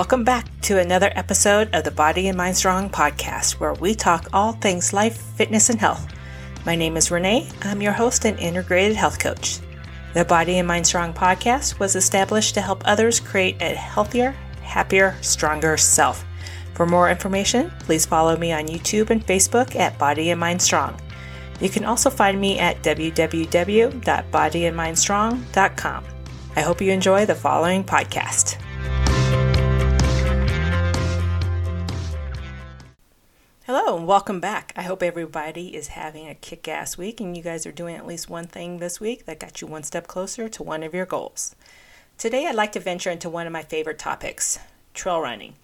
Welcome back to another episode of the Body and Mind Strong podcast, where we talk all things life, fitness, and health. My name is Renee. I'm your host and integrated health coach. The Body and Mind Strong podcast was established to help others create a healthier, happier, stronger self. For more information, please follow me on YouTube and Facebook at Body and Mind Strong. You can also find me at www.bodyandmindstrong.com. I hope you enjoy the following podcast. Hello and welcome back. I hope everybody is having a kick-ass week and you guys are doing at least one thing this week that got you one step closer to one of your goals. Today I'd like to venture into one of my favorite topics, trail running.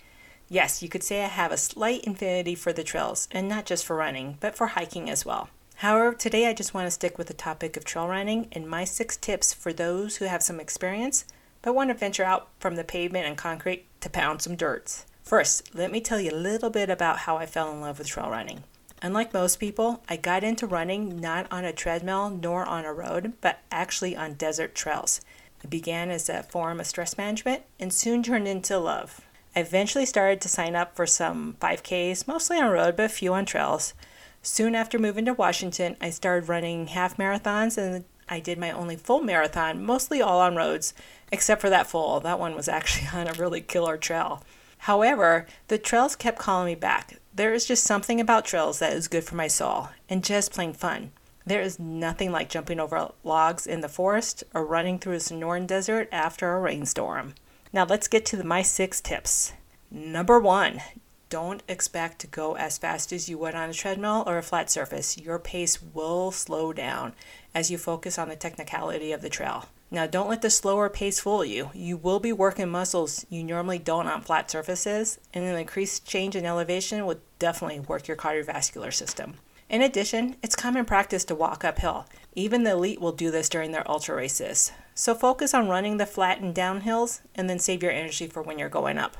Yes, you could say I have a slight affinity for the trails, and not just for running, but for hiking as well. However, today I just want to stick with the topic of trail running and my 6 tips for those who have some experience but want to venture out from the pavement and concrete to pound some dirt. First, let me tell you a little bit about how I fell in love with trail running. Unlike most people, I got into running not on a treadmill nor on a road, but actually on desert trails. It began as a form of stress management and soon turned into love. I eventually started to sign up for some 5Ks, mostly on road, but a few on trails. Soon after moving to Washington, I started running half marathons, and I did my only full marathon, mostly all on roads, except for that full. That one was actually on a really killer trail. However, the trails kept calling me back. There is just something about trails that is good for my soul and just plain fun. There is nothing like jumping over logs in the forest or running through the Sonoran Desert after a rainstorm. Now let's get to my 6 tips. Number 1, don't expect to go as fast as you would on a treadmill or a flat surface. Your pace will slow down as you focus on the technicality of the trail. Now, don't let the slower pace fool you. You will be working muscles you normally don't on flat surfaces, and an increased change in elevation will definitely work your cardiovascular system. In addition, it's common practice to walk uphill. Even the elite will do this during their ultra races. So focus on running the flat and downhills, and then save your energy for when you're going up.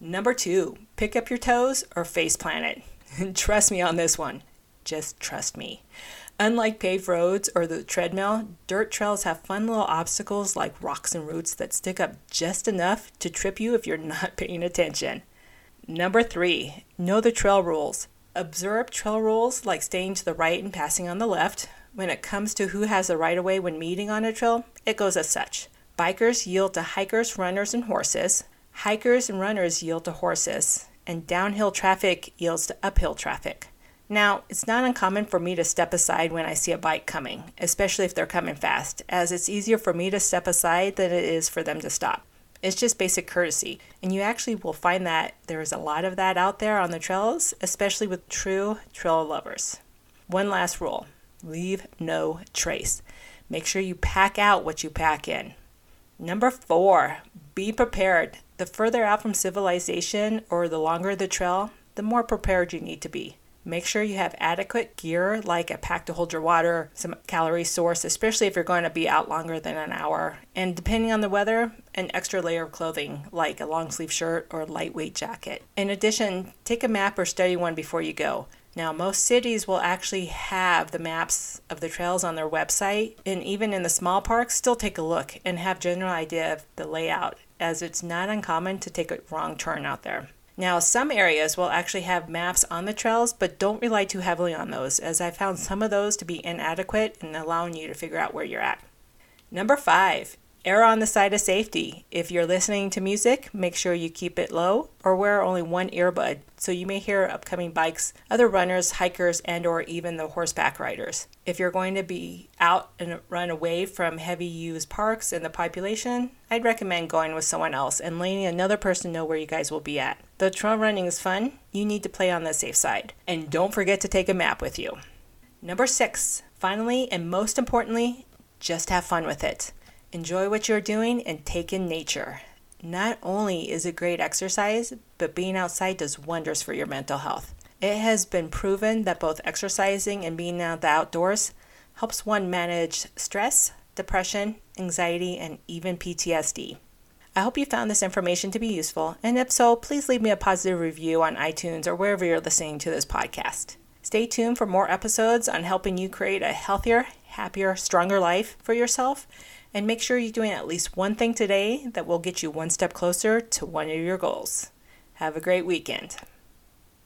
Number 2, pick up your toes or face plant it. Trust me on this one. Just trust me. Unlike paved roads or the treadmill, dirt trails have fun little obstacles like rocks and roots that stick up just enough to trip you if you're not paying attention. Number 3, know the trail rules. Observe trail rules like staying to the right and passing on the left. When it comes to who has the right of way when meeting on a trail, it goes as such. Bikers yield to hikers, runners, and horses. Hikers and runners yield to horses. And downhill traffic yields to uphill traffic. Now, it's not uncommon for me to step aside when I see a bike coming, especially if they're coming fast, as it's easier for me to step aside than it is for them to stop. It's just basic courtesy, and you actually will find that there is a lot of that out there on the trails, especially with true trail lovers. One last rule, leave no trace. Make sure you pack out what you pack in. Number 4, be prepared. The further out from civilization or the longer the trail, the more prepared you need to be. Make sure you have adequate gear like a pack to hold your water, some calorie source, especially if you're going to be out longer than an hour. And depending on the weather, an extra layer of clothing like a long sleeve shirt or lightweight jacket. In addition, take a map or study one before you go. Now, most cities will actually have the maps of the trails on their website, and even in the small parks, still take a look and have general idea of the layout, as it's not uncommon to take a wrong turn out there. Now, some areas will actually have maps on the trails, but don't rely too heavily on those, as I found some of those to be inadequate and allowing you to figure out where you're at. Number 5, err on the side of safety. If you're listening to music, make sure you keep it low or wear only one earbud, so you may hear upcoming bikes, other runners, hikers, and or even the horseback riders. If you're going to be out and run away from heavy used parks and the population, I'd recommend going with someone else and letting another person know where you guys will be at. Though trail running is fun, you need to play on the safe side. And don't forget to take a map with you. Number 6, finally and most importantly, just have fun with it. Enjoy what you're doing and take in nature. Not only is it great exercise, but being outside does wonders for your mental health. It has been proven that both exercising and being out the outdoors helps one manage stress, depression, anxiety, and even PTSD. I hope you found this information to be useful, and if so, please leave me a positive review on iTunes or wherever you're listening to this podcast. Stay tuned for more episodes on helping you create a healthier, happier, stronger life for yourself, and make sure you're doing at least one thing today that will get you one step closer to one of your goals. Have a great weekend.